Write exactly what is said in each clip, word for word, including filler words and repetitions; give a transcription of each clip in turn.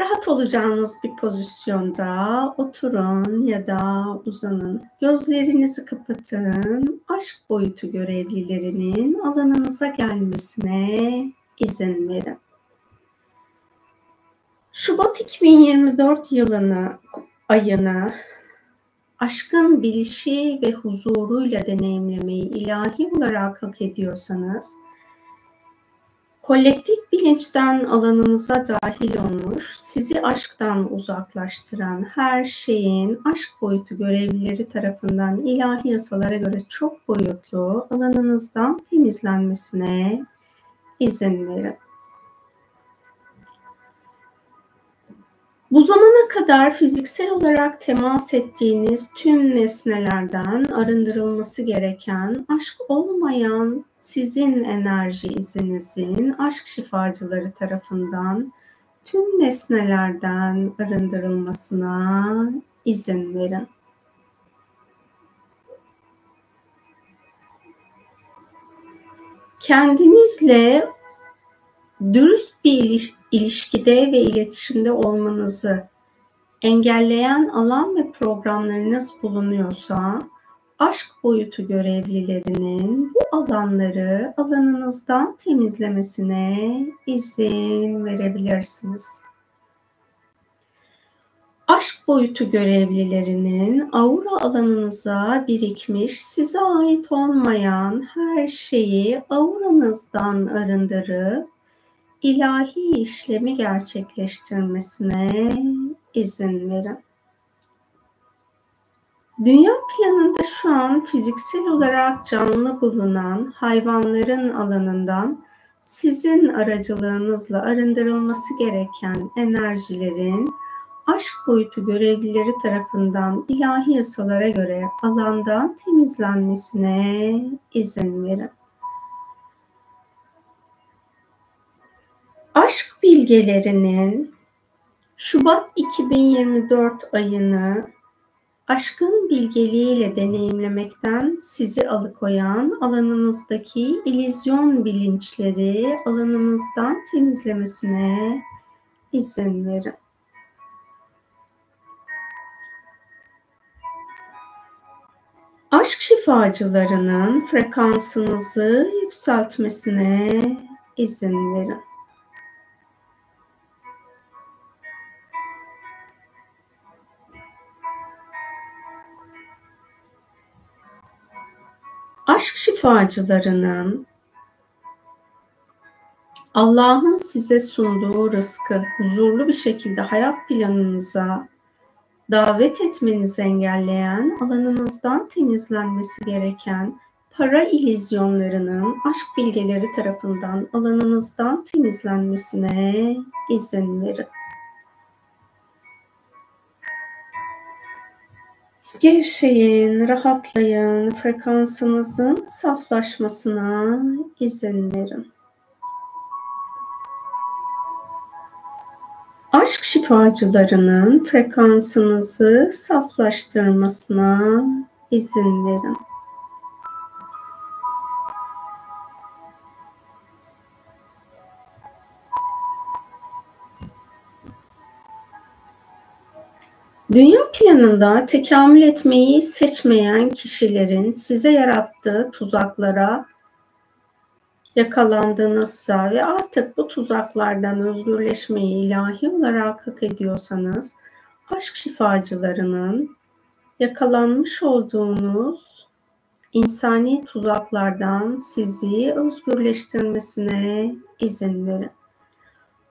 Rahat olacağınız bir pozisyonda oturun ya da uzanın. Gözlerinizi kapatın. Aşk boyutu görevlilerinin alanınıza gelmesine izin verin. Şubat iki bin yirmi dört yılını, ayını aşkın bilişi ve huzuruyla deneyimlemeyi ilahi olarak hak ediyorsanız, kolektif bilinçten alanınıza dahil olmuş, sizi aşktan uzaklaştıran her şeyin aşk boyutu görevlileri tarafından ilahi yasalara göre çok boyutlu alanınızdan temizlenmesine izin verin. Bu zamana kadar fiziksel olarak temas ettiğiniz tüm nesnelerden arındırılması gereken, aşk olmayan sizin enerji izinizin aşk şifacıları tarafından tüm nesnelerden arındırılmasına izin verin. Kendinizle dürüst bir ilişkide ve iletişimde olmanızı engelleyen alan ve programlarınız bulunuyorsa, aşk boyutu görevlilerinin bu alanları alanınızdan temizlemesine izin verebilirsiniz. Aşk boyutu görevlilerinin aura alanınıza birikmiş, size ait olmayan her şeyi auranızdan arındırıp, ilahi işlemi gerçekleştirmesine izin verin. Dünya planında şu an fiziksel olarak canlı bulunan hayvanların alanından sizin aracılığınızla arındırılması gereken enerjilerin aşk boyutu görevlileri tarafından ilahi yasalara göre alandan temizlenmesine izin verin. Aşk bilgelerinin Şubat iki bin yirmi dört ayını aşkın bilgeliğiyle deneyimlemekten sizi alıkoyan alanınızdaki illüzyon bilinçleri alanınızdan temizlemesine izin verin. Aşk şifacılarının frekansınızı yükseltmesine izin verin. Aşk şifacılarının Allah'ın size sunduğu rızkı huzurlu bir şekilde hayat planınıza davet etmenizi engelleyen alanınızdan temizlenmesi gereken para illüzyonlarının aşk bilgeleri tarafından alanınızdan temizlenmesine izin verin. Gevşeyin, rahatlayın, frekansınızın saflaşmasına izin verin. Aşk şifacılarının frekansınızı saflaştırmasına izin verin. Dünya planında tekamül etmeyi seçmeyen kişilerin size yarattığı tuzaklara yakalandığınızsa ve artık bu tuzaklardan özgürleşmeyi ilahi olarak hak ediyorsanız, aşk şifacılarının yakalanmış olduğunuz insani tuzaklardan sizi özgürleştirmesine izin verin.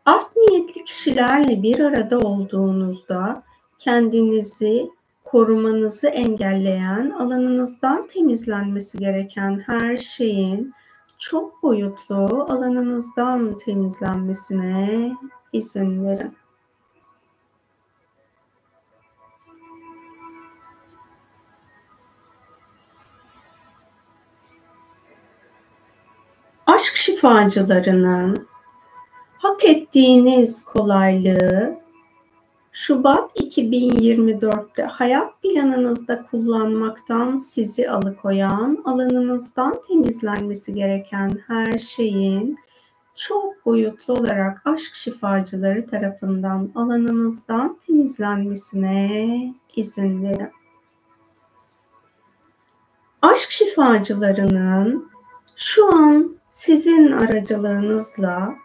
Art niyetli kişilerle bir arada olduğunuzda, kendinizi korumanızı engelleyen, alanınızdan temizlenmesi gereken her şeyin çok boyutlu alanınızdan temizlenmesine izin verin. Aşk şifacılarının hak ettiğiniz kolaylığı Şubat iki bin yirmi dört'te hayat planınızda kullanmaktan sizi alıkoyan, alanınızdan temizlenmesi gereken her şeyin çok boyutlu olarak aşk şifacıları tarafından alanımızdan temizlenmesine izin verin. Aşk şifacılarının şu an sizin aracılığınızla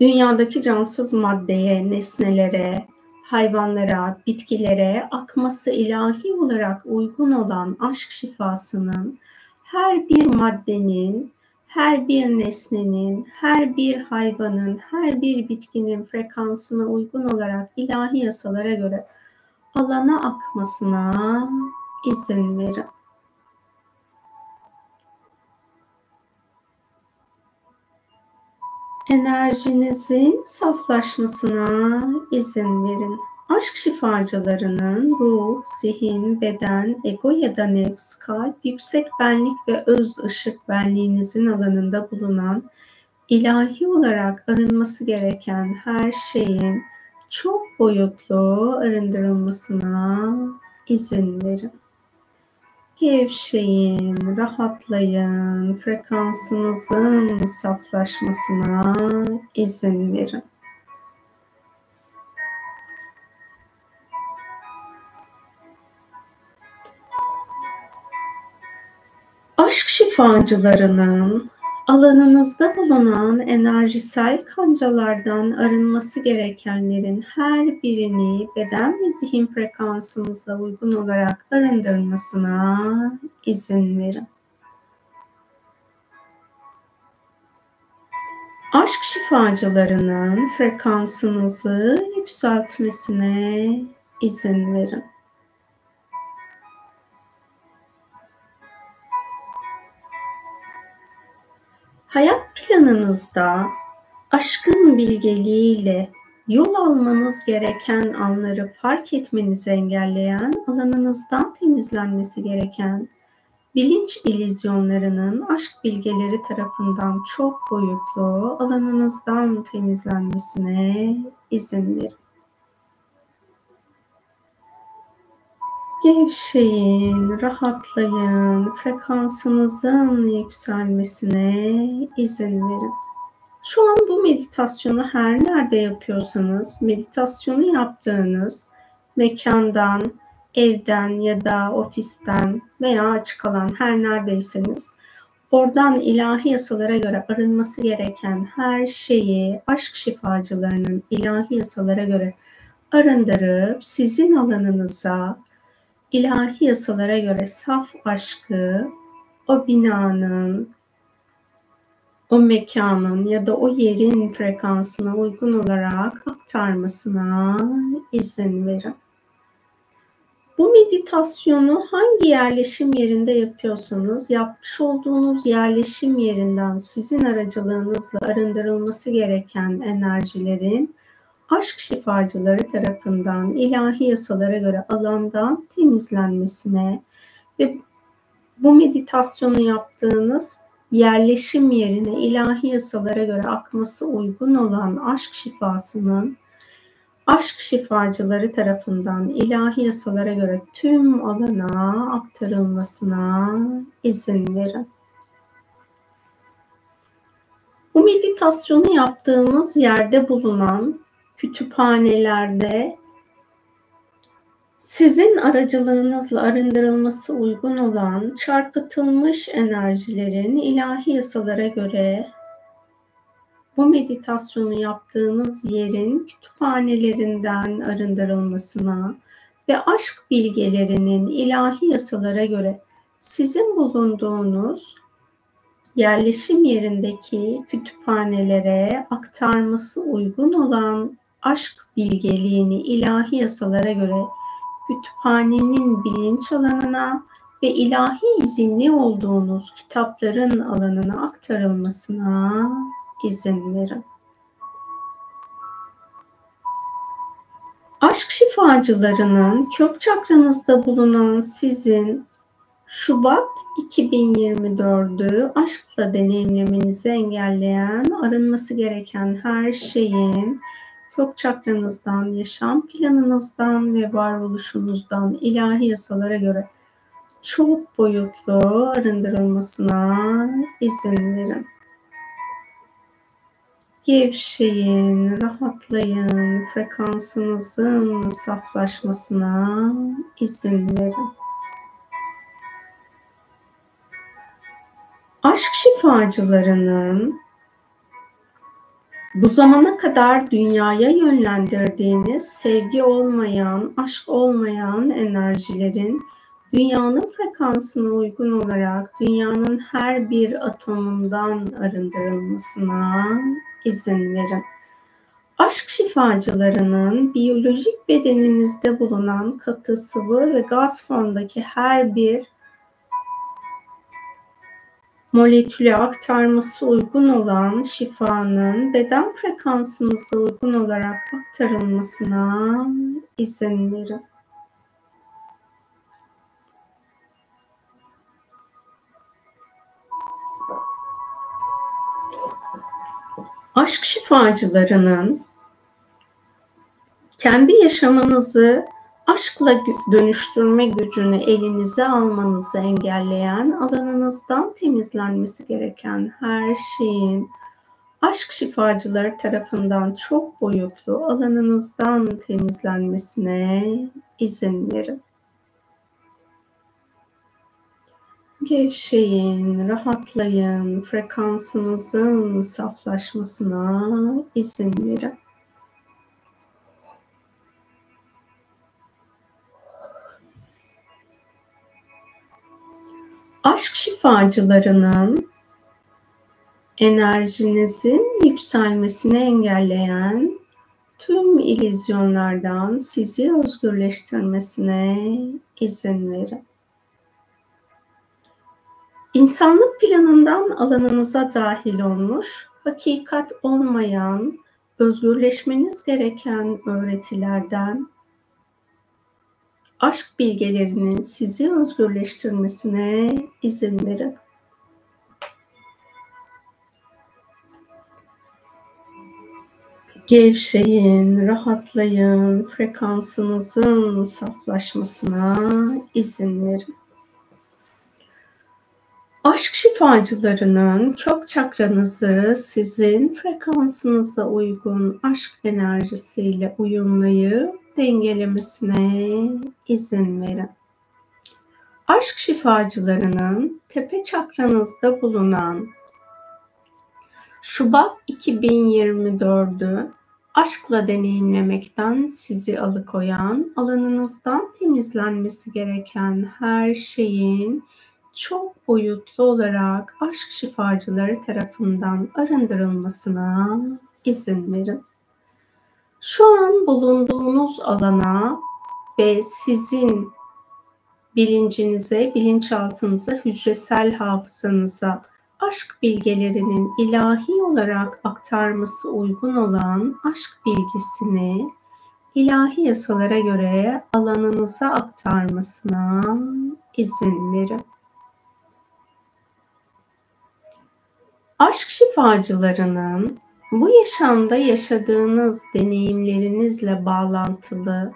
dünyadaki cansız maddeye, nesnelere, hayvanlara, bitkilere akması ilahi olarak uygun olan aşk şifasının her bir maddenin, her bir nesnenin, her bir hayvanın, her bir bitkinin frekansına uygun olarak ilahi yasalara göre alana akmasına izin verin. Enerjinizin saflaşmasına izin verin. Aşk şifacılarının ruh, zihin, beden, ego ya da nefs, kalp, yüksek benlik ve öz ışık benliğinizin alanında bulunan ilahi olarak arınması gereken her şeyin çok boyutlu arındırılmasına izin verin. Gevşeyin, rahatlayın, frekansınızın saflaşmasına izin verin. Aşk şifacılarının alanınızda bulunan enerjisel kancalardan arınması gerekenlerin her birini beden ve zihin frekansınıza uygun olarak arındırmasına izin verin. Aşk şifacılarının frekansınızı yükseltmesine izin verin. Hayat planınızda aşkın bilgeliğiyle yol almanız gereken anları fark etmenizi engelleyen, alanınızdan temizlenmesi gereken bilinç illüzyonlarının aşk bilgeleri tarafından çok boyutlu alanınızdan temizlenmesine izin verin. Gevşeyin, rahatlayın, frekansınızın yükselmesine izin verin. Şu an bu meditasyonu her nerede yapıyorsanız, meditasyonu yaptığınız mekandan, evden ya da ofisten veya açık alan her neredeyseniz, oradan ilahi yasalara göre arınması gereken her şeyi aşk şifacılarının ilahi yasalara göre arındırıp sizin alanınıza, İlahi yasalara göre saf aşkı o binanın, o mekanın ya da o yerin frekansına uygun olarak aktarmasına izin verin. Bu meditasyonu hangi yerleşim yerinde yapıyorsanız, yapmış olduğunuz yerleşim yerinden sizin aracılığınızla arındırılması gereken enerjilerin aşk şifacıları tarafından ilahi yasalara göre alandan temizlenmesine ve bu meditasyonu yaptığınız yerleşim yerine ilahi yasalara göre akması uygun olan aşk şifasının aşk şifacıları tarafından ilahi yasalara göre tüm alana aktarılmasına izin verin. Bu meditasyonu yaptığımız yerde bulunan kütüphanelerde sizin aracılığınızla arındırılması uygun olan çarpıtılmış enerjilerin ilahi yasalara göre bu meditasyonu yaptığınız yerin kütüphanelerinden arındırılmasına ve aşk bilgelerinin ilahi yasalara göre sizin bulunduğunuz yerleşim yerindeki kütüphanelere aktarması uygun olan aşk bilgeliğini ilahi yasalara göre kütüphanenin bilinç alanına ve ilahi izinli olduğunuz kitapların alanına aktarılmasına izin verin. Aşk şifacılarının kök çakranızda bulunan sizin Şubat iki bin yirmi dördü aşkla deneyimlemenizi engelleyen, arınması gereken her şeyin kök çakranızdan, yaşam planınızdan ve varoluşunuzdan ilahi yasalara göre çok boyutlu arındırılmasına izin verin. Gevşeyin, rahatlayın, frekansınızın saflaşmasına izin verin. Aşk şifacılarının bu zamana kadar dünyaya yönlendirdiğiniz sevgi olmayan, aşk olmayan enerjilerin dünyanın frekansına uygun olarak dünyanın her bir atomundan arındırılmasına izin verin. Aşk şifacılarının biyolojik bedeninizde bulunan katı, sıvı ve gaz formdaki her bir moleküle aktarması uygun olan şifanın beden frekansınıza uygun olarak aktarılmasına izin verin. Aşk şifacılarının kendi yaşamınızı aşkla dönüştürme gücünü elinize almanızı engelleyen, alanınızdan temizlenmesi gereken her şeyin aşk şifacıları tarafından çok boyutlu alanınızdan temizlenmesine izin verin. Gevşeyin, rahatlayın, frekansınızın saflaşmasına izin verin. Aşk şifacılarının enerjinizin yükselmesini engelleyen tüm illüzyonlardan sizi özgürleştirmesine izin verin. İnsanlık planından alanınıza dahil olmuş, hakikat olmayan, özgürleşmeniz gereken öğretilerden aşk bilgelerinin sizi özgürleştirmesine izin verin. Gevşeyin, rahatlayın, frekansınızın saflaşmasına izin verin. Aşk şifacılarının kök çakranızı sizin frekansınıza uygun aşk enerjisiyle uyumlayıp dengelemesine izin verin. Aşk şifacılarının tepe çakranızda bulunan Şubat iki bin yirmi dördü aşkla deneyimlemekten sizi alıkoyan, alanınızdan temizlenmesi gereken her şeyin çok boyutlu olarak aşk şifacıları tarafından arındırılmasına izin verin. Şu an bulunduğunuz alana ve sizin bilincinize, bilinçaltınıza, hücresel hafızanıza aşk bilgelerinin ilahi olarak aktarması uygun olan aşk bilgisini ilahi yasalara göre alanınıza aktarmasına izin verin. Aşk şifacılarının bu yaşamda yaşadığınız deneyimlerinizle bağlantılı,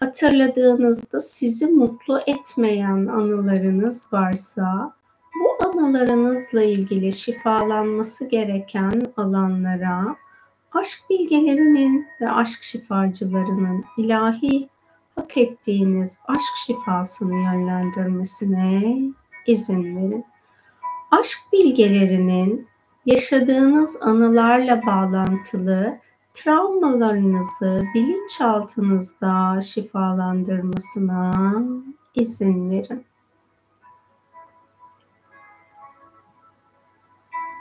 hatırladığınızda sizi mutlu etmeyen anılarınız varsa, bu anılarınızla ilgili şifalanması gereken alanlara, aşk bilgelerinin ve aşk şifacılarının ilahi hak ettiğiniz aşk şifasını yönlendirmesine izin verin. Aşk bilgelerinin yaşadığınız anılarla bağlantılı travmalarınızı bilinçaltınızda şifalandırmasına izin verin.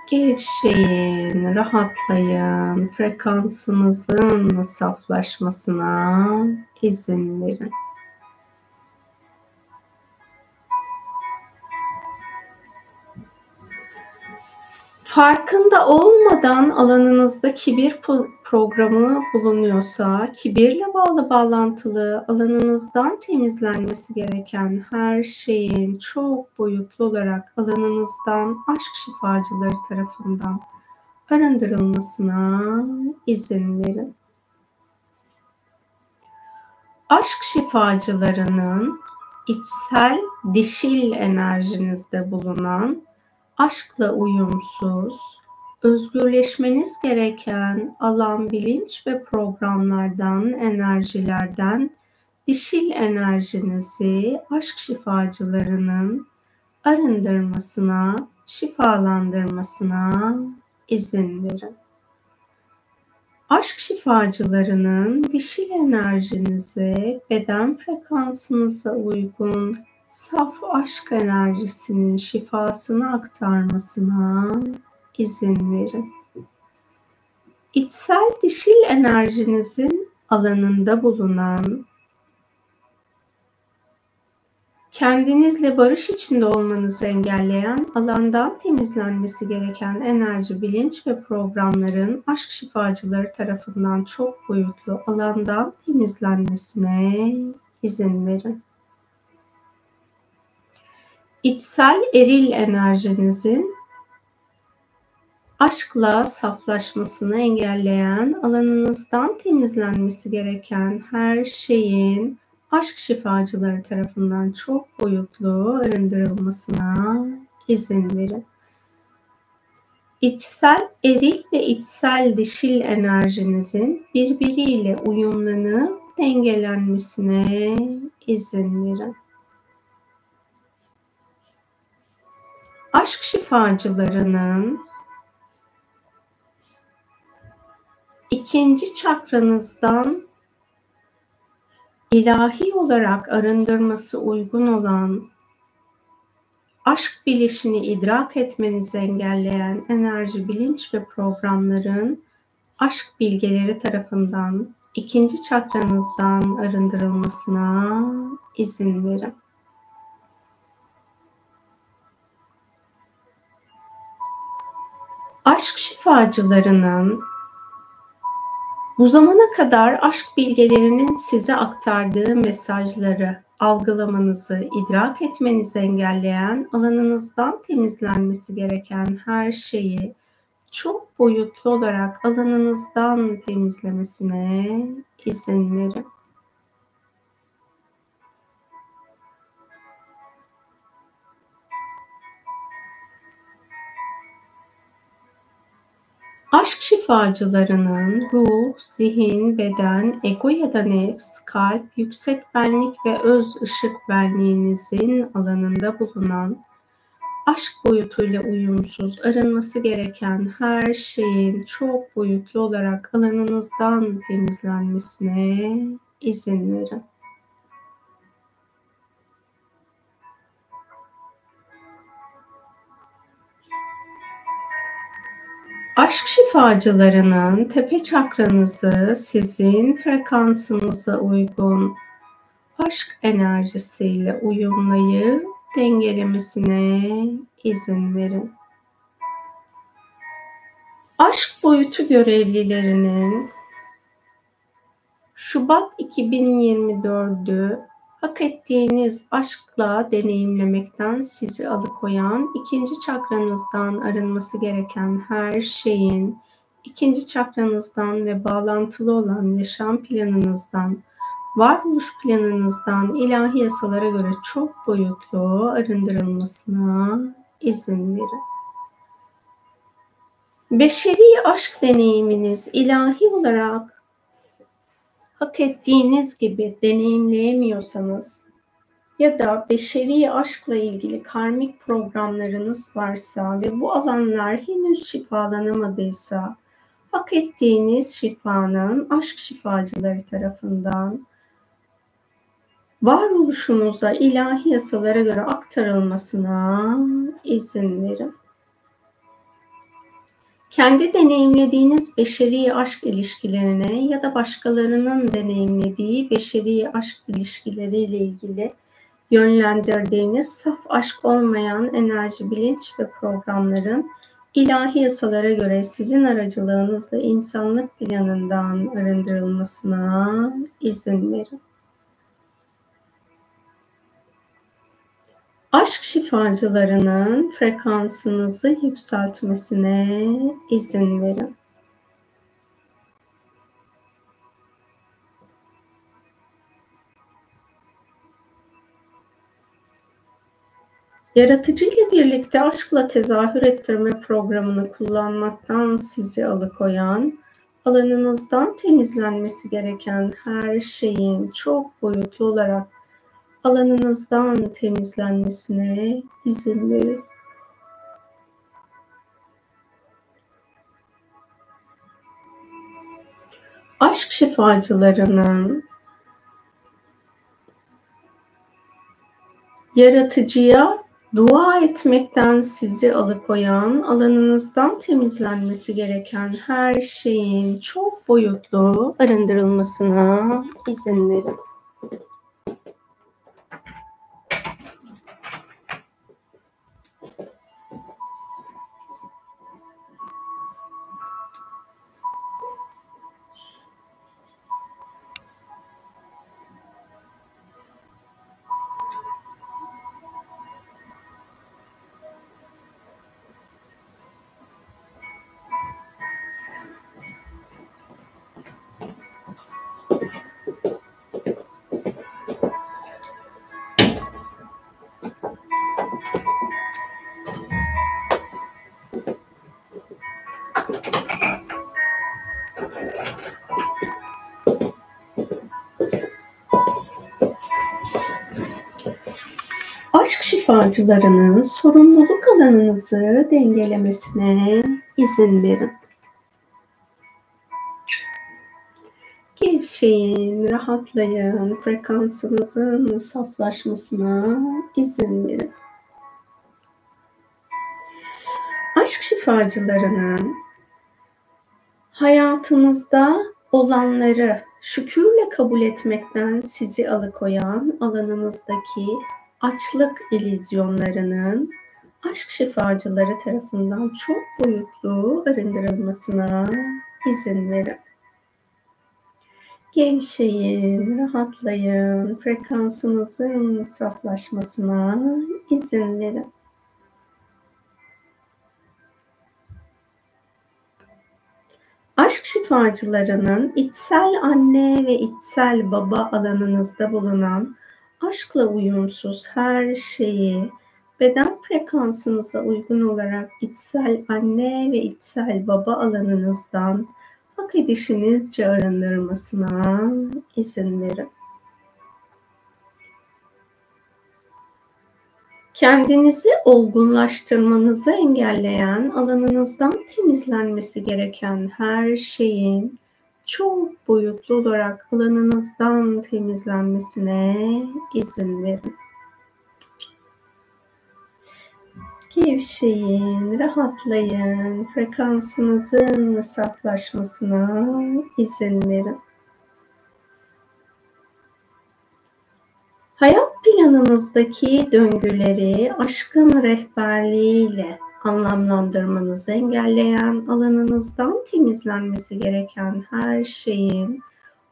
Gevşeyin, rahatlayın, frekansınızın saflaşmasına izin verin. Farkında olmadan alanınızda kibir programı bulunuyorsa, kibirle bağlı bağlantılı alanınızdan temizlenmesi gereken her şeyin çok boyutlu olarak alanınızdan aşk şifacıları tarafından arındırılmasına izin verin. Aşk şifacılarının içsel dişil enerjinizde bulunan aşkla uyumsuz, özgürleşmeniz gereken alan bilinç ve programlardan, enerjilerden dişil enerjinizi aşk şifacılarının arındırmasına, şifalandırmasına izin verin. Aşk şifacılarının dişil enerjinizi, beden frekansınıza uygun saf aşk enerjisinin şifasını aktarmasına izin verin. İçsel dişil enerjinizin alanında bulunan, kendinizle barış içinde olmanızı engelleyen, alandan temizlenmesi gereken enerji, bilinç ve programların aşk şifacıları tarafından çok boyutlu alandan temizlenmesine izin verin. İçsel eril enerjinizin aşkla saflaşmasını engelleyen, alanınızdan temizlenmesi gereken her şeyin aşk şifacıları tarafından çok boyutlu arındırılmasına izin verin. İçsel eril ve içsel dişil enerjinizin birbiriyle uyumlanıp dengelenmesine izin verin. Aşk şifacılarının ikinci çakranızdan ilahi olarak arındırması uygun olan, aşk bilişini idrak etmenizi engelleyen enerji, bilinç ve programların aşk bilgeleri tarafından ikinci çakranızdan arındırılmasına izin verin. Aşk şifacılarının bu zamana kadar aşk bilgelerinin size aktardığı mesajları algılamanızı, idrak etmenizi engelleyen, alanınızdan temizlenmesi gereken her şeyi çok boyutlu olarak alanınızdan temizlemesine izin verin. Aşk şifacılarının ruh, zihin, beden, ego ya da nefs, kalp, yüksek benlik ve öz ışık benliğinizin alanında bulunan, aşk boyutuyla uyumsuz arınması gereken her şeyin çok boyutlu olarak alanınızdan temizlenmesine izin verin. Aşk şifacılarının tepe çakranızı sizin frekansınıza uygun aşk enerjisiyle uyumlayıp dengelemesine izin verin. Aşk boyutu görevlilerinin Şubat iki bin yirmi dört'ü hak ettiğiniz aşkla deneyimlemekten sizi alıkoyan, ikinci çakranızdan arınması gereken her şeyin, ikinci çakranızdan ve bağlantılı olan yaşam planınızdan, varoluş planınızdan ilahi yasalara göre çok boyutlu arındırılmasına izin verin. Beşeri aşk deneyiminiz ilahi olarak hak ettiğiniz gibi deneyimleyemiyorsanız ya da beşeri aşkla ilgili karmik programlarınız varsa ve bu alanlar henüz şifalanamadıysa, hak ettiğiniz şifanın aşk şifacıları tarafından varoluşunuza ilahi yasalara göre aktarılmasına izin verin. Kendi deneyimlediğiniz beşeri aşk ilişkilerine ya da başkalarının deneyimlediği beşeri aşk ilişkileriyle ilgili yönlendirdiğiniz saf aşk olmayan enerji, bilinç ve programların ilahi yasalara göre sizin aracılığınızla insanlık planından arındırılmasına izin verin. Aşk şifacılarının frekansınızı yükseltmesine izin verin. Yaratıcı ile birlikte aşkla tezahür ettirme programını kullanmaktan sizi alıkoyan, alanınızdan temizlenmesi gereken her şeyin çok boyutlu olarak alanınızdan temizlenmesine izin verin. Aşk şifacılarının yaratıcıya dua etmekten sizi alıkoyan, alanınızdan temizlenmesi gereken her şeyin çok boyutlu arındırılmasına izin verin. Aşk şifacılarının sorumluluk alanınızı dengelemesine izin verin. Gevşeyin, rahatlayın, frekansınızın saflaşmasına izin verin. Aşk şifacılarının hayatınızda olanları şükürle kabul etmekten sizi alıkoyan alanınızdaki açlık illüzyonlarının aşk şifacıları tarafından çok boyutlu arındırılmasına izin verin. Gevşeyin, rahatlayın, frekansınızın saflaşmasına izin verin. Aşk şifacılarının içsel anne ve içsel baba alanınızda bulunan aşkla uyumsuz her şeyi beden frekansınıza uygun olarak içsel anne ve içsel baba alanınızdan hak edişinizce arındırmasına izin verin. Kendinizi olgunlaştırmanızı engelleyen alanınızdan temizlenmesi gereken her şeyin çok boyutlu olarak alanınızdan temizlenmesine izin verin. Gevşeyin, rahatlayın, frekansınızın saflaşmasına izin verin. Hayat planınızdaki döngüleri aşkın rehberliğiyle anlamlandırmanızı engelleyen alanınızdan temizlenmesi gereken her şeyin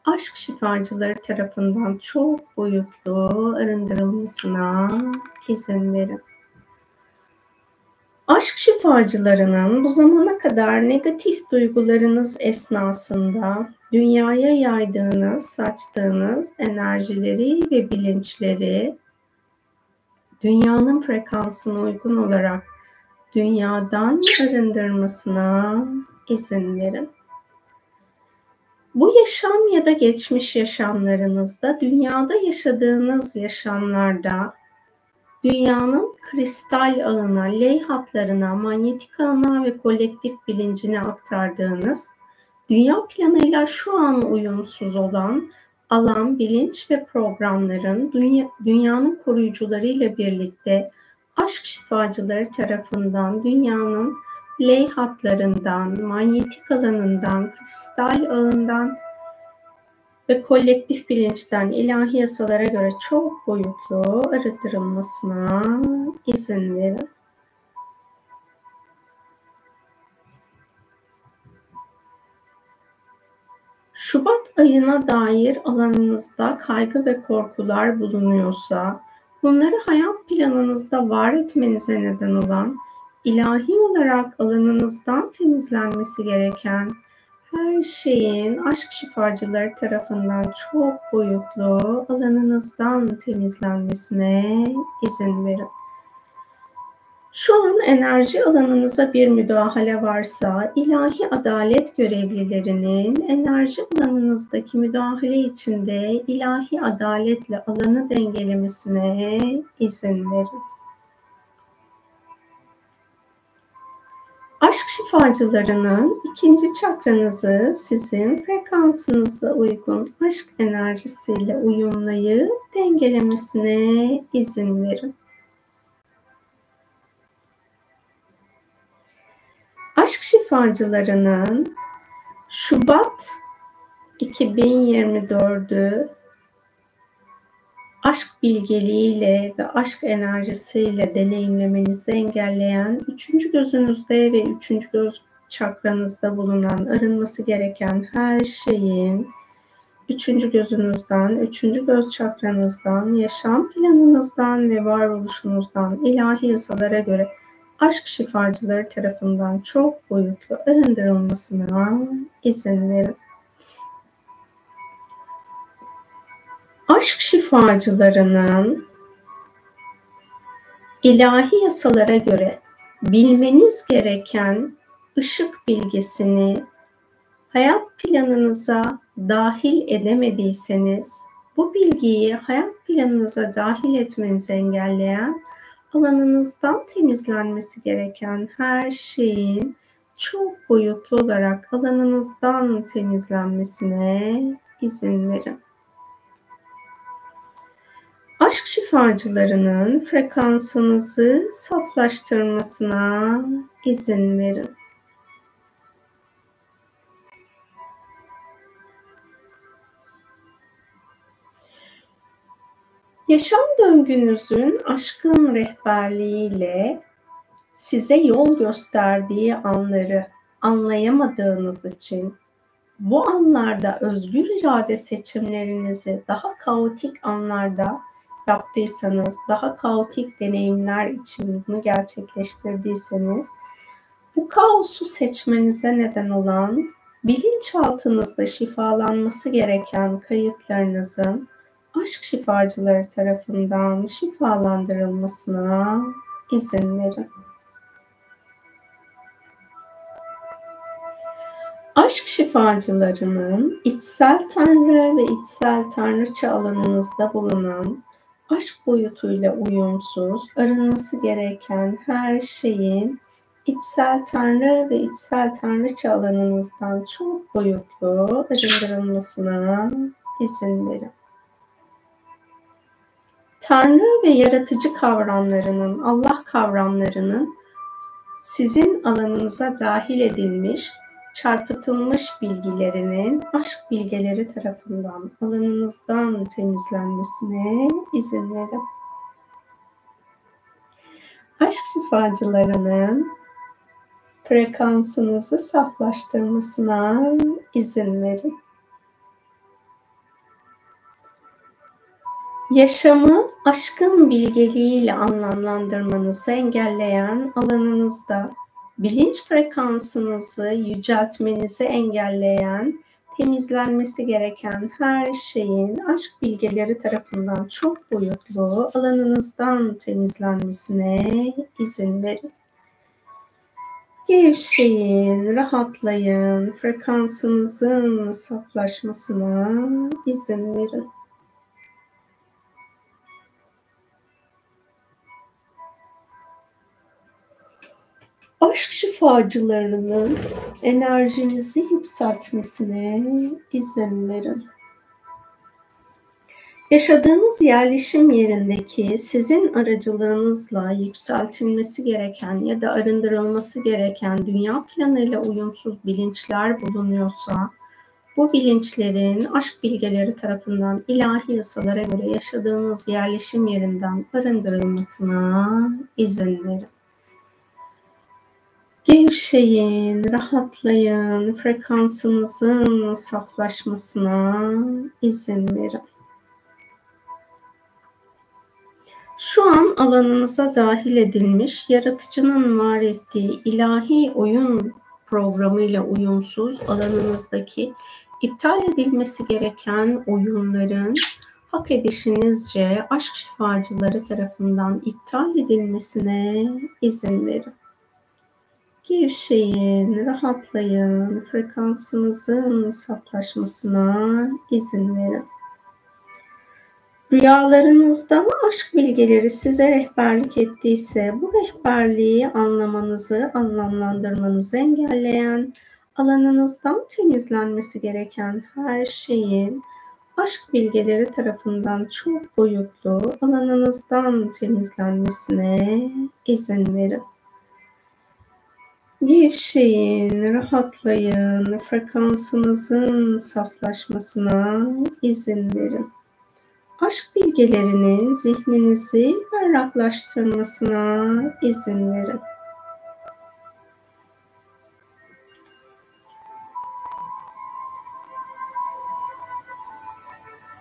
aşk şifacıları tarafından çok boyutlu arındırılmasına izin verin. Aşk şifacılarının bu zamana kadar negatif duygularınız esnasında dünyaya yaydığınız, saçtığınız enerjileri ve bilinçleri dünyanın frekansına uygun olarak dünyadan arındırmasına izin verin. Bu yaşam ya da geçmiş yaşamlarınızda, dünyada yaşadığınız yaşamlarda dünyanın kristal ağına, leyhatlarına, manyetik ağına ve kolektif bilincine aktardığınız, dünya planıyla şu an uyumsuz olan alan, bilinç ve programların dünya, dünyanın koruyucularıyla birlikte aşk şifacıları tarafından dünyanın leyhatlarından, manyetik alanından, kristal ağından ve kolektif bilinçten ilahi yasalara göre çok boyutlu arındırılmasına izin verin. Şubat ayına dair alanınızda kaygı ve korkular bulunuyorsa, bunları hayat planınızda var etmenize neden olan, ilahi olarak alanınızdan temizlenmesi gereken her şeyin aşk şifacıları tarafından çok boyutlu alanınızdan temizlenmesine izin verin. Şu an enerji alanınıza bir müdahale varsa, ilahi adalet görevlilerinin enerji alanınızdaki müdahale içinde ilahi adaletle alanı dengelemesine izin verin. Aşk şifacılarının ikinci çakranızı sizin frekansınıza uygun aşk enerjisiyle uyumlayıp dengelemesine izin verin. Aşk şifacılarının Şubat iki bin yirmi dört'ü aşk bilgeliğiyle ve aşk enerjisiyle deneyimlemenizi engelleyen üçüncü gözünüzde ve üçüncü göz çakranızda bulunan arınması gereken her şeyin üçüncü gözünüzden, üçüncü göz çakranızdan, yaşam planınızdan ve varoluşunuzdan ilahi yasalara göre aşk şifacıları tarafından çok boyutlu arındırılmasına izin verin. Aşk şifacılarının ilahi yasalara göre bilmeniz gereken ışık bilgisini hayat planınıza dahil edemediyseniz, bu bilgiyi hayat planınıza dahil etmenizi engelleyen, alanınızdan temizlenmesi gereken her şeyin çok boyutlu olarak alanınızdan temizlenmesine izin verin. Aşk şifacılarının frekansınızı saflaştırmasına izin verin. Yaşam döngünüzün aşkın rehberliğiyle size yol gösterdiği anları anlayamadığınız için bu anlarda özgür irade seçimlerinizi daha kaotik anlarda yaptıysanız, daha kaotik deneyimler için bunu gerçekleştirdiyseniz, bu kaosu seçmenize neden olan bilinçaltınızda şifalanması gereken kayıtlarınızın aşk şifacıları tarafından şifalandırılmasına izin verin. Aşk şifacılarının içsel tanrı ve içsel tanrıça alanınızda bulunan aşk boyutuyla uyumsuz, arınması gereken her şeyin içsel tanrı ve içsel tanrıça alanınızdan çok boyutlu arındırılmasına izin verin. Tanrı ve yaratıcı kavramlarının, Allah kavramlarının sizin alanınıza dahil edilmiş, çarpıtılmış bilgilerinin aşk bilgeleri tarafından alanınızdan temizlenmesine izin verin. Aşk şifacılarının frekansınızı saflaştırmasına izin verin. Yaşamı aşkın bilgeliğiyle anlamlandırmanızı engelleyen alanınızda bilinç frekansınızı yüceltmenizi engelleyen, temizlenmesi gereken her şeyin aşk bilgeleri tarafından çok boyutlu alanınızdan temizlenmesine izin verin. Gevşeyin, rahatlayın, frekansınızın saflaşmasına izin verin. Aşk şifacılarının enerjinizi yükseltmesine izin verin. Yaşadığınız yerleşim yerindeki sizin aracılığınızla yükseltilmesi gereken ya da arındırılması gereken dünya planıyla uyumsuz bilinçler bulunuyorsa, bu bilinçlerin aşk bilgeleri tarafından ilahi yasalara göre yaşadığınız yerleşim yerinden arındırılmasına izin verin. Gevşeyin, rahatlayın, frekansınızın saflaşmasına izin verin. Şu an alanınıza dahil edilmiş, yaratıcının var ettiği ilahi oyun programıyla uyumsuz alanınızdaki iptal edilmesi gereken oyunların hak edişinizce aşk şifacıları tarafından iptal edilmesine izin verin. Gevşeyin, rahatlayın, frekansınızın saflaşmasına izin verin. Rüyalarınızda aşk bilgeleri size rehberlik ettiyse bu rehberliği anlamanızı, anlamlandırmanızı engelleyen, alanınızdan temizlenmesi gereken her şeyin aşk bilgeleri tarafından çok boyutlu alanınızdan temizlenmesine izin verin. Gevşeyin, rahatlayın, frekansınızın saflaşmasına izin verin. Aşk bilgelerinin zihninizi berraklaştırmasına izin verin.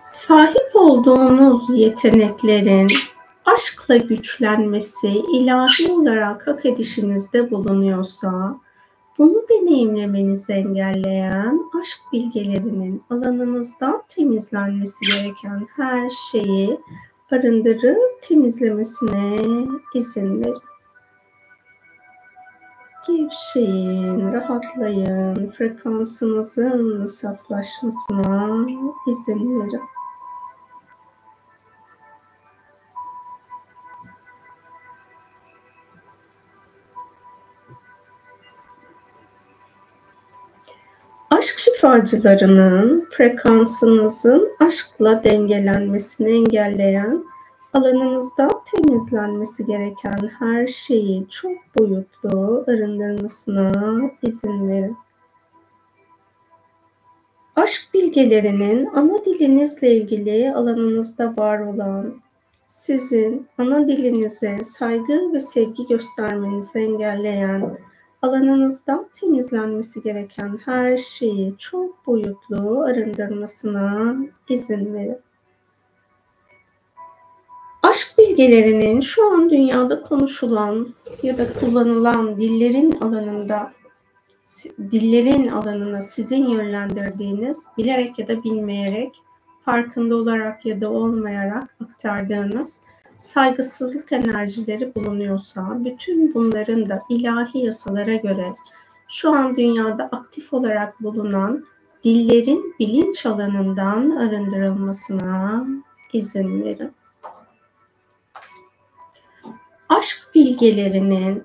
Sahip olduğunuz yeteneklerin aşkla güçlenmesi ilahi olarak hak edişinizde bulunuyorsa, bunu deneyimlemenizi engelleyen aşk bilgelerinin alanınızdan temizlenmesi gereken her şeyi arındırıp temizlemesine izin verin. Gevşeyin, rahatlayın, frekansınızın saflaşmasına izin verin. Aşk şifacılarının frekansınızın aşkla dengelenmesini engelleyen, alanınızdan temizlenmesi gereken her şeyi çok boyutlu arındırmasına izin verin. Aşk bilgelerinin ana dilinizle ilgili alanınızda var olan, sizin ana dilinize saygı ve sevgi göstermenizi engelleyen, alanınızdan temizlenmesi gereken her şeyi çok boyutlu arındırmasına izin verin. Aşk bilgelerinin şu an dünyada konuşulan ya da kullanılan dillerin alanında, dillerin alanına sizin yönlendirdiğiniz, bilerek ya da bilmeyerek, farkında olarak ya da olmayarak aktardığınız saygısızlık enerjileri bulunuyorsa, bütün bunların da ilahi yasalara göre şu an dünyada aktif olarak bulunan dillerin bilinç alanından arındırılmasına izin verin. Aşk bilgelerinin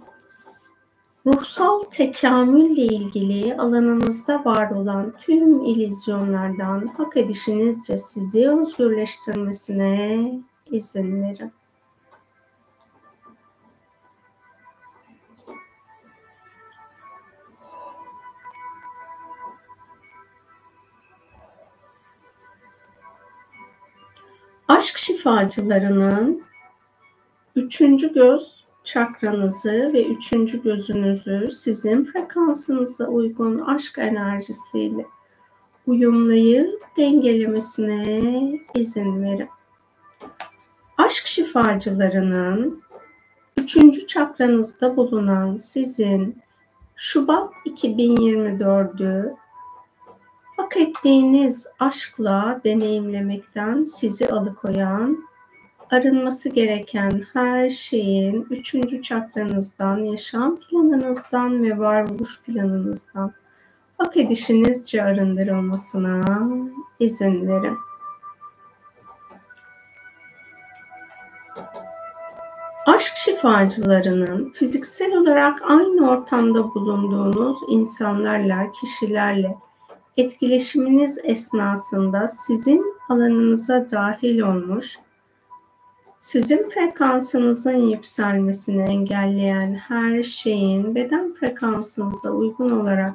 ruhsal tekamülle ilgili alanınızda var olan tüm illüzyonlardan hak edişinizce sizi özgürleştirmesine izin verin. Aşk şifacılarının üçüncü göz çakranızı ve üçüncü gözünüzü sizin frekansınıza uygun aşk enerjisiyle uyumlayıp dengelemesine izin verin. Aşk şifacılarının üçüncü çakranızda bulunan sizin Şubat iki bin yirmi dört'ü hak ettiğiniz aşkla deneyimlemekten sizi alıkoyan, arınması gereken her şeyin üçüncü çakranızdan, yaşam planınızdan ve varoluş planınızdan hak edişinizce arındırılmasına izin verin. Aşk şifacılarının fiziksel olarak aynı ortamda bulunduğunuz insanlarla, kişilerle etkileşiminiz esnasında sizin alanınıza dahil olmuş, sizin frekansınızın yükselmesini engelleyen her şeyin beden frekansınıza uygun olarak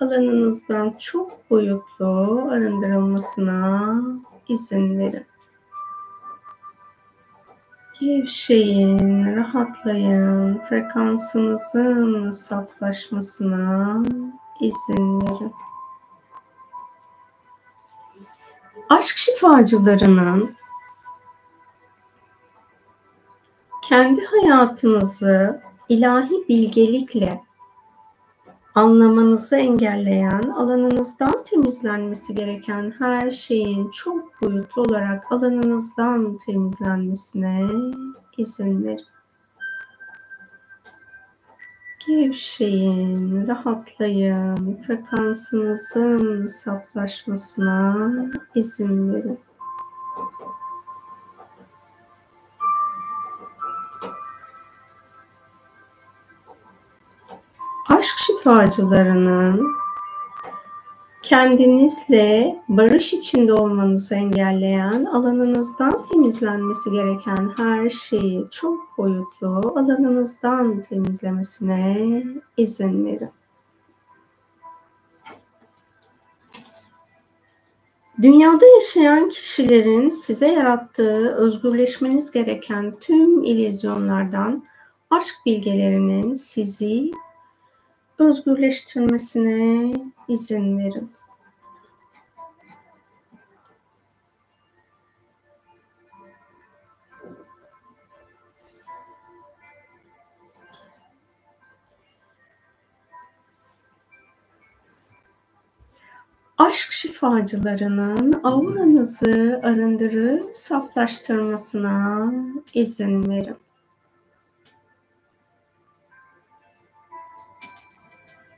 alanınızdan çok boyutlu arındırılmasına izin verin. Gevşeyin, rahatlayın, frekansınızın saflaşmasına izin verin. Aşk şifacılarının kendi hayatınızı ilahi bilgelikle anlamanızı engelleyen, alanınızdan temizlenmesi gereken her şeyin çok boyutlu olarak alanınızdan temizlenmesine izin verin. Gevşeyin, rahatlayın, frekansınızın saflaşmasına izin verin. Aşk şifacılarının kendinizle barış içinde olmanızı engelleyen, alanınızdan temizlenmesi gereken her şeyi çok boyutlu alanınızdan temizlemesine izin verin. Dünyada yaşayan kişilerin size yarattığı özgürleşmeniz gereken tüm illüzyonlardan aşk bilgelerinin sizi özgürleştirmesine izin verin. Aşk şifacılarının auranızı arındırıp saflaştırmasına izin verin.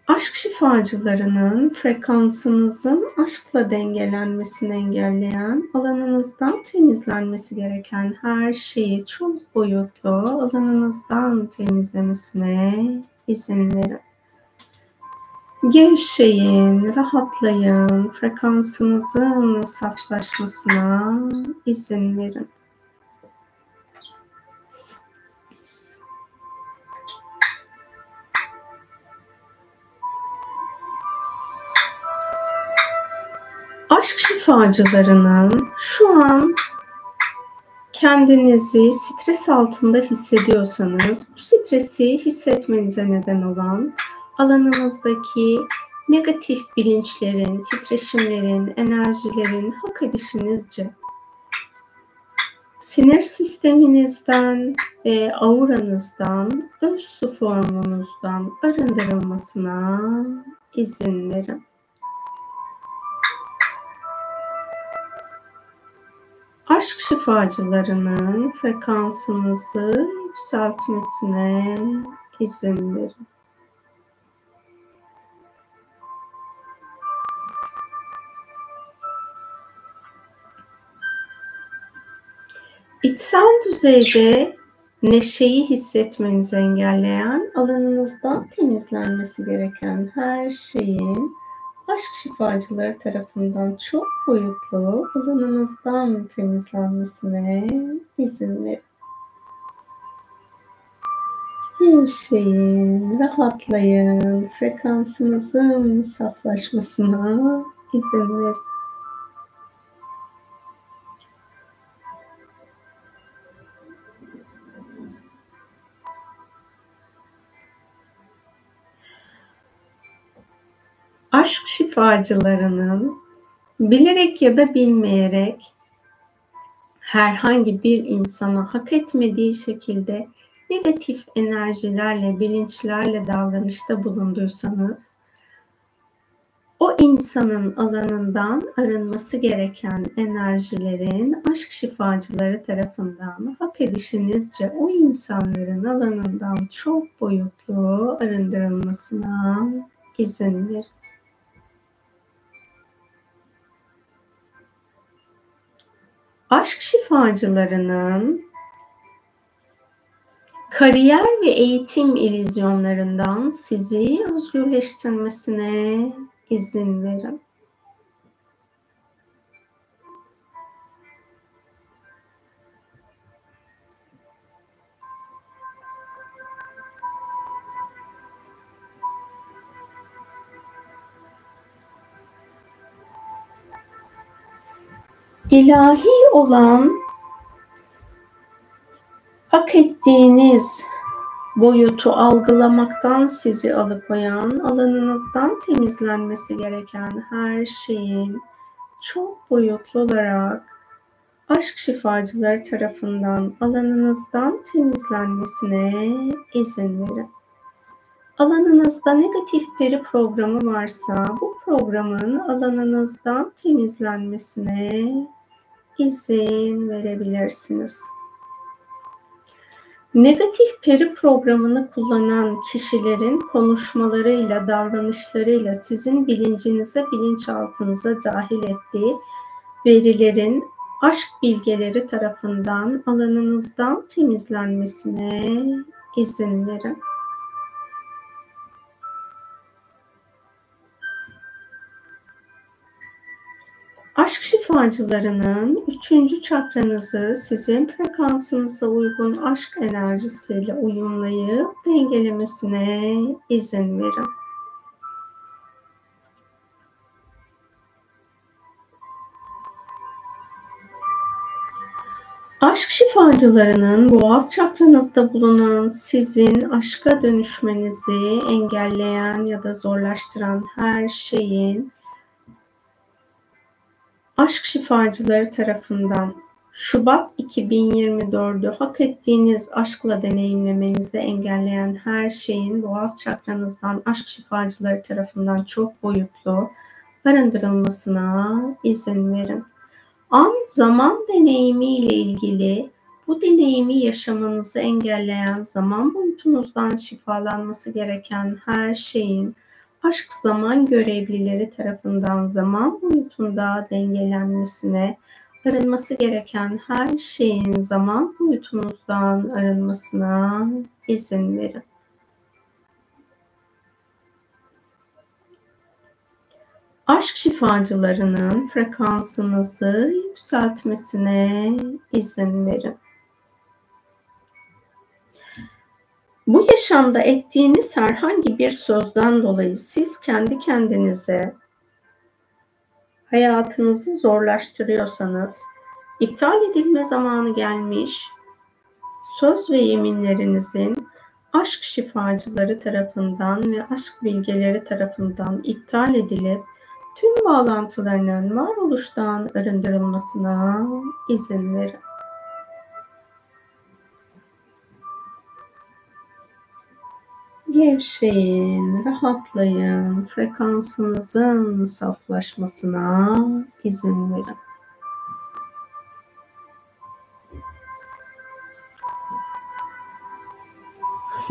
Aşk şifacılarının frekansınızın aşkla dengelenmesini engelleyen, alanınızdan temizlenmesi gereken her şeyi çok boyutlu alanınızdan temizlemesine izin verin. Gevşeyin, rahatlayın, frekansınızın saflaşmasına izin verin. Aşk şifacılarının şu an kendinizi stres altında hissediyorsanız, bu stresi hissetmenize neden olan alanınızdaki negatif bilinçlerin, titreşimlerin, enerjilerin hak edişinizce sinir sisteminizden ve auranızdan, öz su formunuzdan arındırılmasına izin verin. Aşk şifacılarının frekansınızı yükseltmesine izin verin. İçsel düzeyde neşeyi hissetmenizi engelleyen, alanınızdan temizlenmesi gereken her şeyin aşk şifacıları tarafından çok boyutlu alanınızdan temizlenmesine izin verin. Gevşeyin, rahatlayın, frekansınızın saflaşmasına izin verin. Aşk şifacılarının bilerek ya da bilmeyerek herhangi bir insana hak etmediği şekilde negatif enerjilerle, bilinçlerle davranışta bulunduysanız, o insanın alanından arınması gereken enerjilerin aşk şifacıları tarafından hak edişinizce o insanların alanından çok boyutlu arındırılmasına izin verin. Aşk şifacılarının kariyer ve eğitim illüzyonlarından sizi özgürleştirmesine izin verin. İlahi olan hak ettiğiniz boyutu algılamaktan sizi alıkoyan, alanınızdan temizlenmesi gereken her şeyin çok boyutlu olarak aşk şifacıları tarafından alanınızdan temizlenmesine izin verin. Alanınızda negatif peri programı varsa bu programın alanınızdan temizlenmesine izin verebilirsiniz. Negatif peri programını kullanan kişilerin konuşmalarıyla, davranışlarıyla sizin bilincinize, bilinçaltınıza dahil ettiği verilerin aşk bilgeleri tarafından alanınızdan temizlenmesine izin verin. Aşk şifacılarının üçüncü çakranızı sizin frekansınıza uygun aşk enerjisiyle uyumlayıp dengelemesine izin verin. Aşk şifacılarının boğaz çakranızda bulunan sizin aşka dönüşmenizi engelleyen ya da zorlaştıran her şeyin aşk şifacıları tarafından Şubat iki bin yirmi dördü hak ettiğiniz aşkla deneyimlemenizi engelleyen her şeyin boğaz çakranızdan aşk şifacıları tarafından çok boyutlu arındırılmasına izin verin. An zaman deneyimi ile ilgili bu deneyimi yaşamanızı engelleyen zaman boyutunuzdan şifalanması gereken her şeyin aşk zaman görevlileri tarafından zaman boyutunda dengelenmesine, arınması gereken her şeyin zaman boyutunuzdan arınmasına izin verin. Aşk şifacılarının frekansınızı yükseltmesine izin verin. Bu yaşamda ettiğiniz herhangi bir sözden dolayı siz kendi kendinize hayatınızı zorlaştırıyorsanız, iptal edilme zamanı gelmiş, söz ve yeminlerinizin aşk şifacıları tarafından ve aşk bilgeleri tarafından iptal edilip tüm bağlantılarının varoluştan arındırılmasına izin verin. Gevşeyin, rahatlayın, frekansınızın saflaşmasına izin verin.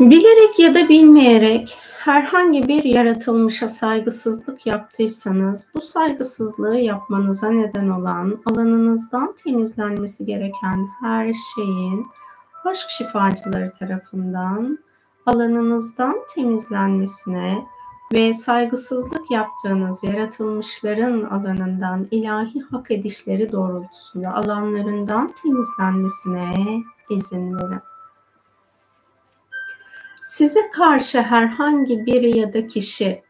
Bilerek ya da bilmeyerek herhangi bir yaratılmışa saygısızlık yaptıysanız, bu saygısızlığı yapmanıza neden olan alanınızdan temizlenmesi gereken her şeyin aşk şifacıları tarafından alanınızdan temizlenmesine ve saygısızlık yaptığınız yaratılmışların alanından ilahi hak edişleri doğrultusunda alanlarından temizlenmesine izin verin. Size karşı herhangi biri ya da kişi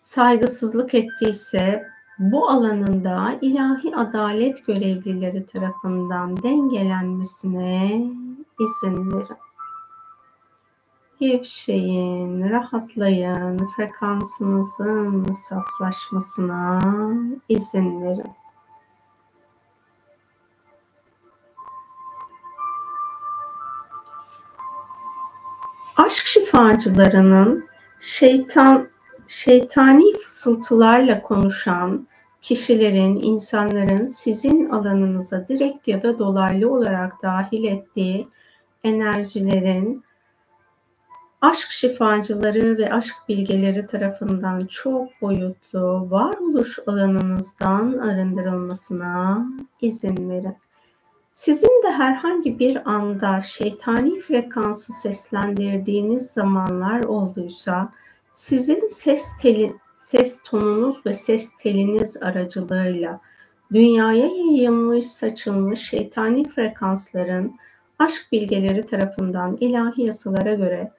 saygısızlık ettiyse bu alanında ilahi adalet görevlileri tarafından dengelenmesine izin verin. Gevşeyin, rahatlayın, frekansınızın saflaşmasına izin verin. Aşk şifacılarının şeytan, şeytani fısıltılarla konuşan kişilerin, insanların sizin alanınıza direkt ya da dolaylı olarak dahil ettiği enerjilerin aşk şifacıları ve aşk bilgeleri tarafından çok boyutlu varoluş alanınızdan arındırılmasına izin verin. Sizin de herhangi bir anda şeytani frekansı seslendirdiğiniz zamanlar olduysa, sizin ses teli, ses tonunuz ve ses teliniz aracılığıyla dünyaya yayılmış, saçılmış şeytani frekansların aşk bilgeleri tarafından ilahi yasalara göre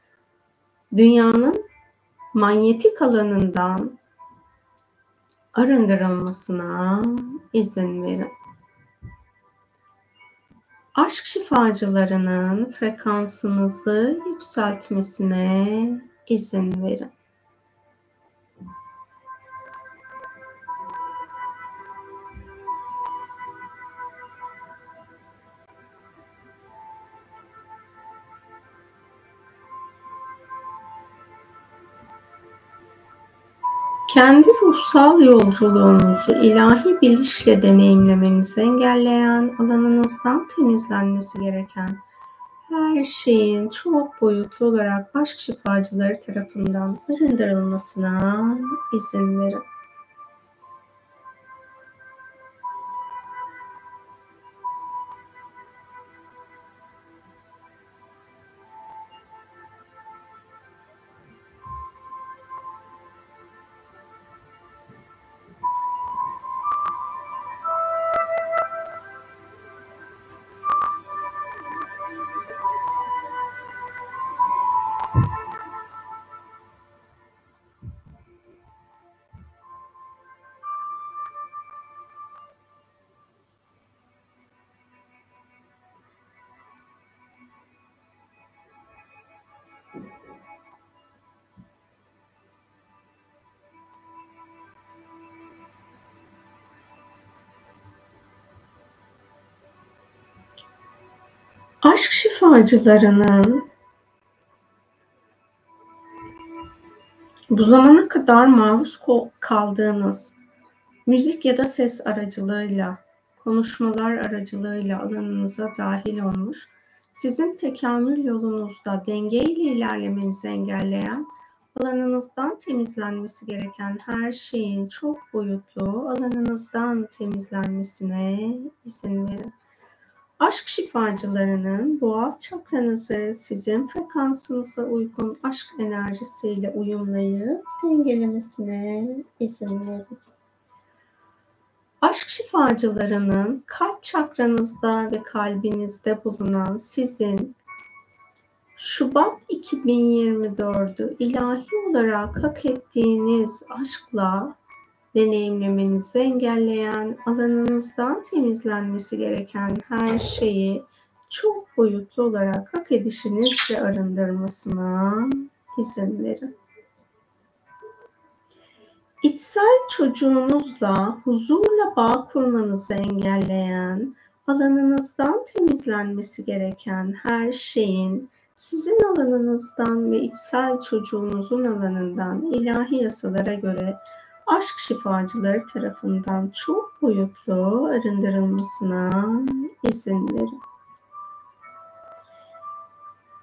dünyanın manyetik alanından arındırılmasına izin verin. Aşk şifacılarının frekansınızı yükseltmesine izin verin. kendi ruhsal yolculuğunuzu ilahi bilişle deneyimlemenizi engelleyen, alanınızdan temizlenmesi gereken her şeyin çok boyutlu olarak aşk şifacıları tarafından arındırılmasına izin verin. Aşk şifacılarının bu zamana kadar maruz kaldığınız müzik ya da ses aracılığıyla, konuşmalar aracılığıyla alanınıza dahil olmuş, sizin tekamül yolunuzda dengeyle ilerlemenizi engelleyen, alanınızdan temizlenmesi gereken her şeyin çok boyutlu alanınızdan temizlenmesine izin verin. Aşk şifacılarının boğaz çakranızı sizin frekansınıza uygun aşk enerjisiyle uyumlayıp dengelemesine izin verin. Aşk şifacılarının kalp çakranızda ve kalbinizde bulunan sizin Şubat iki bin yirmi dördü ilahi olarak hak ettiğiniz aşkla deneyimlemenizi engelleyen, alanınızdan temizlenmesi gereken her şeyi çok boyutlu olarak hak edişinizle arındırmasına izin verin. İçsel çocuğunuzla huzurla bağ kurmanızı engelleyen, alanınızdan temizlenmesi gereken her şeyin sizin alanınızdan ve içsel çocuğunuzun alanından ilahi yasalara göre aşk şifacıları tarafından çok boyutlu arındırılmasına izin verin.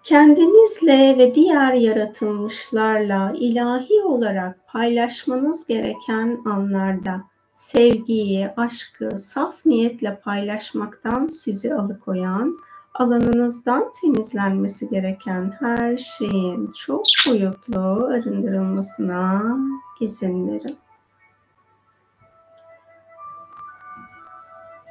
Kendinizle ve diğer yaratılmışlarla ilahi olarak paylaşmanız gereken anlarda sevgiyi, aşkı saf niyetle paylaşmaktan sizi alıkoyan, alanınızdan temizlenmesi gereken her şeyin çok boyutlu arındırılmasına izin verin.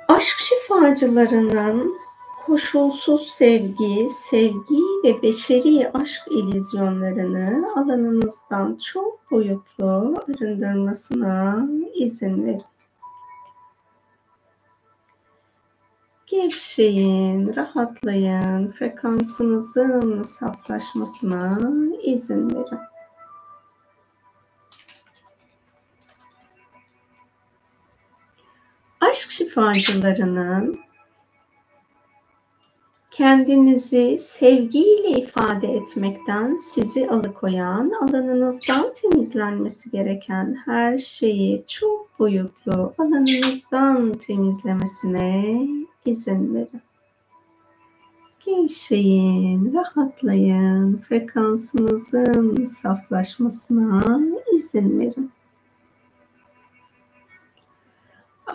Aşk şifacılarının koşulsuz sevgi, sevgi ve beşeri aşk illüzyonlarını alanınızdan çok boyutlu arındırmasına izin verin. Gevşeyin, rahatlayın, frekansınızın saflaşmasına izin verin. Aşk şifacılarının kendinizi sevgiyle ifade etmekten sizi alıkoyan, alanınızdan temizlenmesi gereken her şeyi çok boyutlu alanınızdan temizlemesine izin verin. Gevşeyin, rahatlayın, frekansınızın saflaşmasına izin verin.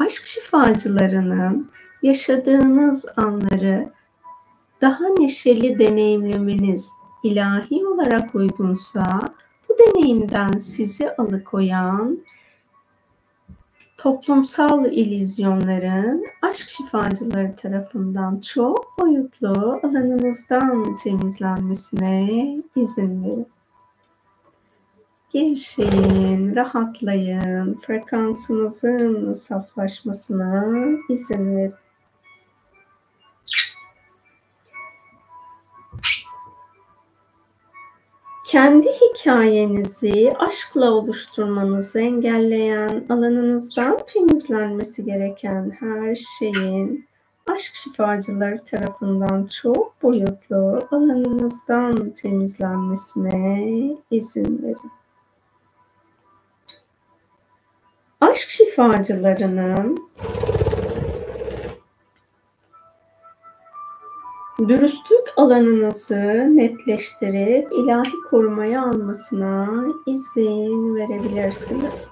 Aşk şifacılarının yaşadığınız anları daha neşeli deneyimlemeniz ilahi olarak uygunsa, bu deneyimden sizi alıkoyan toplumsal illüzyonların aşk şifacıları tarafından çok boyutlu alanınızdan temizlenmesine izin verin. Gevşeyin, rahatlayın, frekansınızın saflaşmasına izin verin. Kendi hikayenizi aşkla oluşturmanızı engelleyen, alanınızdan temizlenmesi gereken her şeyin aşk şifacıları tarafından çok boyutlu alanınızdan temizlenmesine izin verin. aşk şifacılarının dürüstlük alanınızı netleştirip ilahi korumaya almasına izin verebilirsiniz.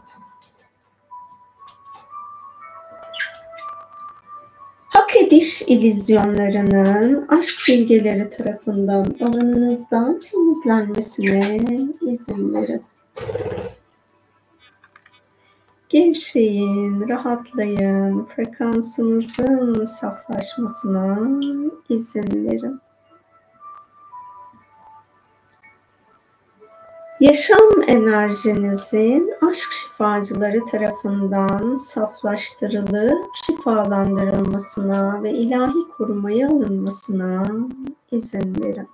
Hak ediş illüzyonlarının aşk bilgeleri tarafından alanınızdan temizlenmesine izin verin. Gevşeyin, rahatlayın, frekansınızın saflaşmasına izin verin. Yaşam enerjinizin aşk şifacıları tarafından saflaştırılıp şifalandırılmasına ve ilahi korumaya alınmasına izin verin.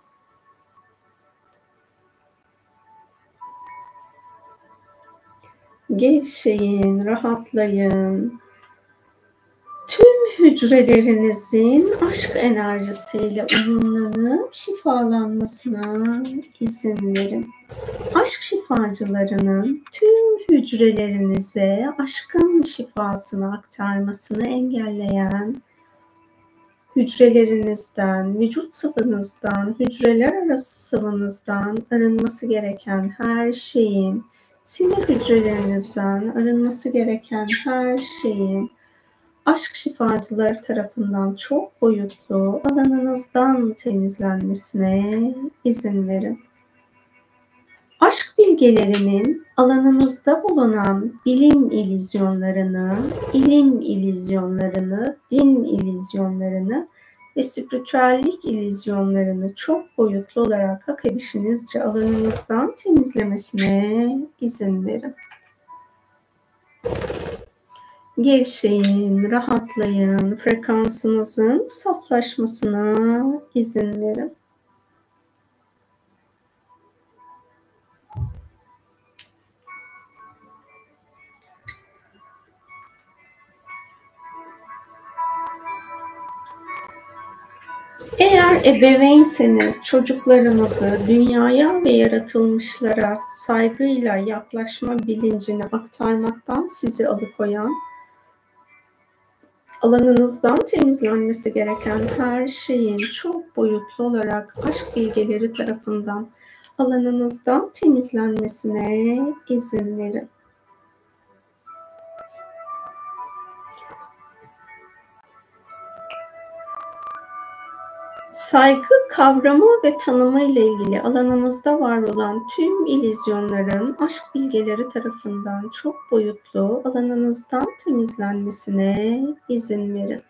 Gevşeyin, rahatlayın. Tüm hücrelerinizin aşk enerjisiyle uyumlanıp şifalanmasına izin verin. Aşk şifacılarının tüm hücrelerinize aşkın şifasını aktarmasını engelleyen hücrelerinizden, vücut sıvınızdan, hücreler arası sıvınızdan arınması gereken her şeyin, sinir hücrelerinizden arınması gereken her şeyin aşk şifacıları tarafından çok boyutlu alanınızdan temizlenmesine izin verin. Aşk bilgelerinin alanınızda bulunan bilim illüzyonlarını, ilim illüzyonlarını, din illüzyonlarını ve spiritüellik illüzyonlarını çok boyutlu olarak hak edişinizce alanınızdan temizlemesine izin verin. Gevşeyin, rahatlayın, frekansınızın saflaşmasına izin verin. Eğer ebeveynseniz çocuklarınızı dünyaya ve yaratılmışlara saygıyla yaklaşma bilincini aktarmaktan sizi alıkoyan, alanınızdan temizlenmesi gereken her şeyin çok boyutlu olarak aşk bilgeleri tarafından alanınızdan temizlenmesine izin verin. Saygı kavramı ve tanımı ile ilgili alanınızda var olan tüm illüzyonların aşk bilgeleri tarafından çok boyutlu alanınızdan temizlenmesine izin verin.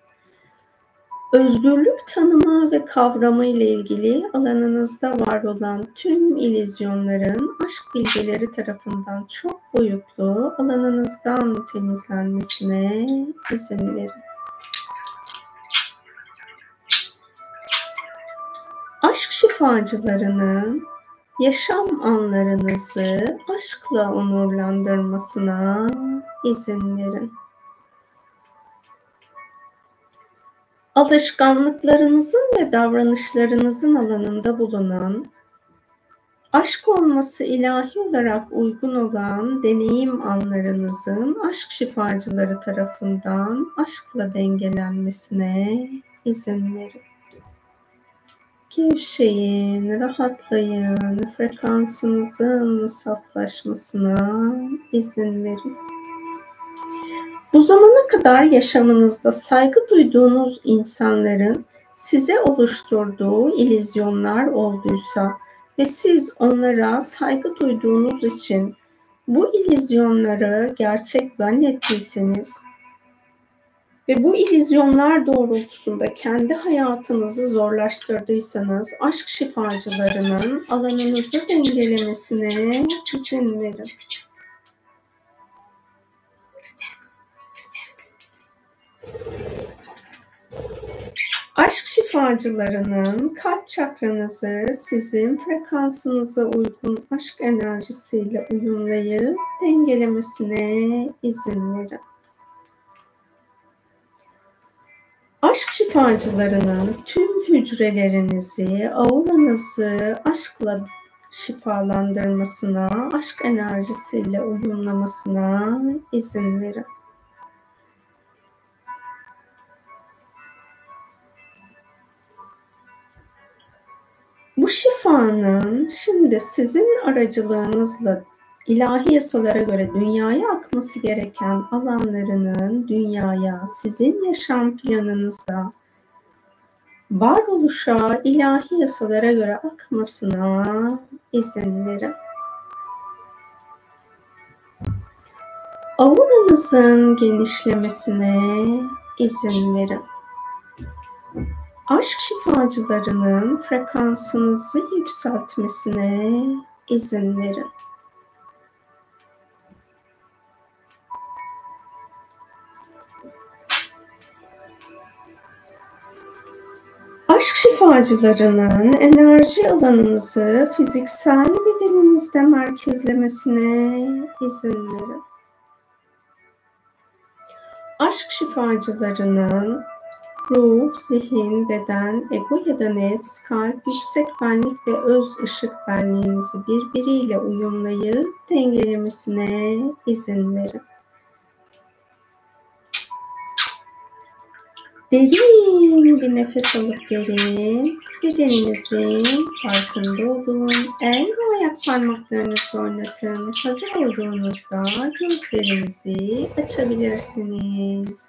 Özgürlük tanımı ve kavramı ile ilgili alanınızda var olan tüm illüzyonların aşk bilgeleri tarafından çok boyutlu alanınızdan temizlenmesine izin verin. Aşk şifacılarının yaşam anlarınızı aşkla onurlandırmasına izin verin. Alışkanlıklarınızın ve davranışlarınızın alanında bulunan, aşk olması ilahi olarak uygun olan deneyim anlarınızın aşk şifacıları tarafından aşkla dengelenmesine izin verin. Gevşeyin, rahatlayın, frekansınızın saflaşmasına izin verin. Bu zamana kadar yaşamınızda saygı duyduğunuz insanların size oluşturduğu illüzyonlar olduysa ve siz onlara saygı duyduğunuz için bu illüzyonları gerçek zannettiyseniz, ve bu illüzyonlar doğrultusunda kendi hayatınızı zorlaştırdıysanız aşk şifacılarının alanınızı dengelemesine izin verin. Aşk şifacılarının kalp çakranızı sizin frekansınıza uygun aşk enerjisiyle uyumlayıp dengelemesine izin verin. Aşk şifacılarının tüm hücrelerinizi, auranızı aşkla şifalandırmasına, aşk enerjisiyle uyumlamasına izin verin. Bu şifanın şimdi sizin aracılığınızla ilahi yasalara göre dünyaya akması gereken alanlarının dünyaya, sizin yaşam planınıza, varoluşa, ilahi yasalara göre akmasına izin verin. Auranızın genişlemesine izin verin. Aşk şifacılarının frekansınızı yükseltmesine izin verin. Aşk şifacılarının enerji alanınızı fiziksel bedeninizde merkezlemesine izin verin. Aşk şifacılarının ruh, zihin, beden, ego ya da nefs, kalp, yüksek benlik ve öz ışık benliğinizi birbiriyle uyumlayıp dengelemesine izin verin. Derin bir nefes alıp verin. Bedeninizin farkında olun. El ve ayak parmaklarınızı oynatın. Hazır olduğunuzda gözlerinizi açabilirsiniz.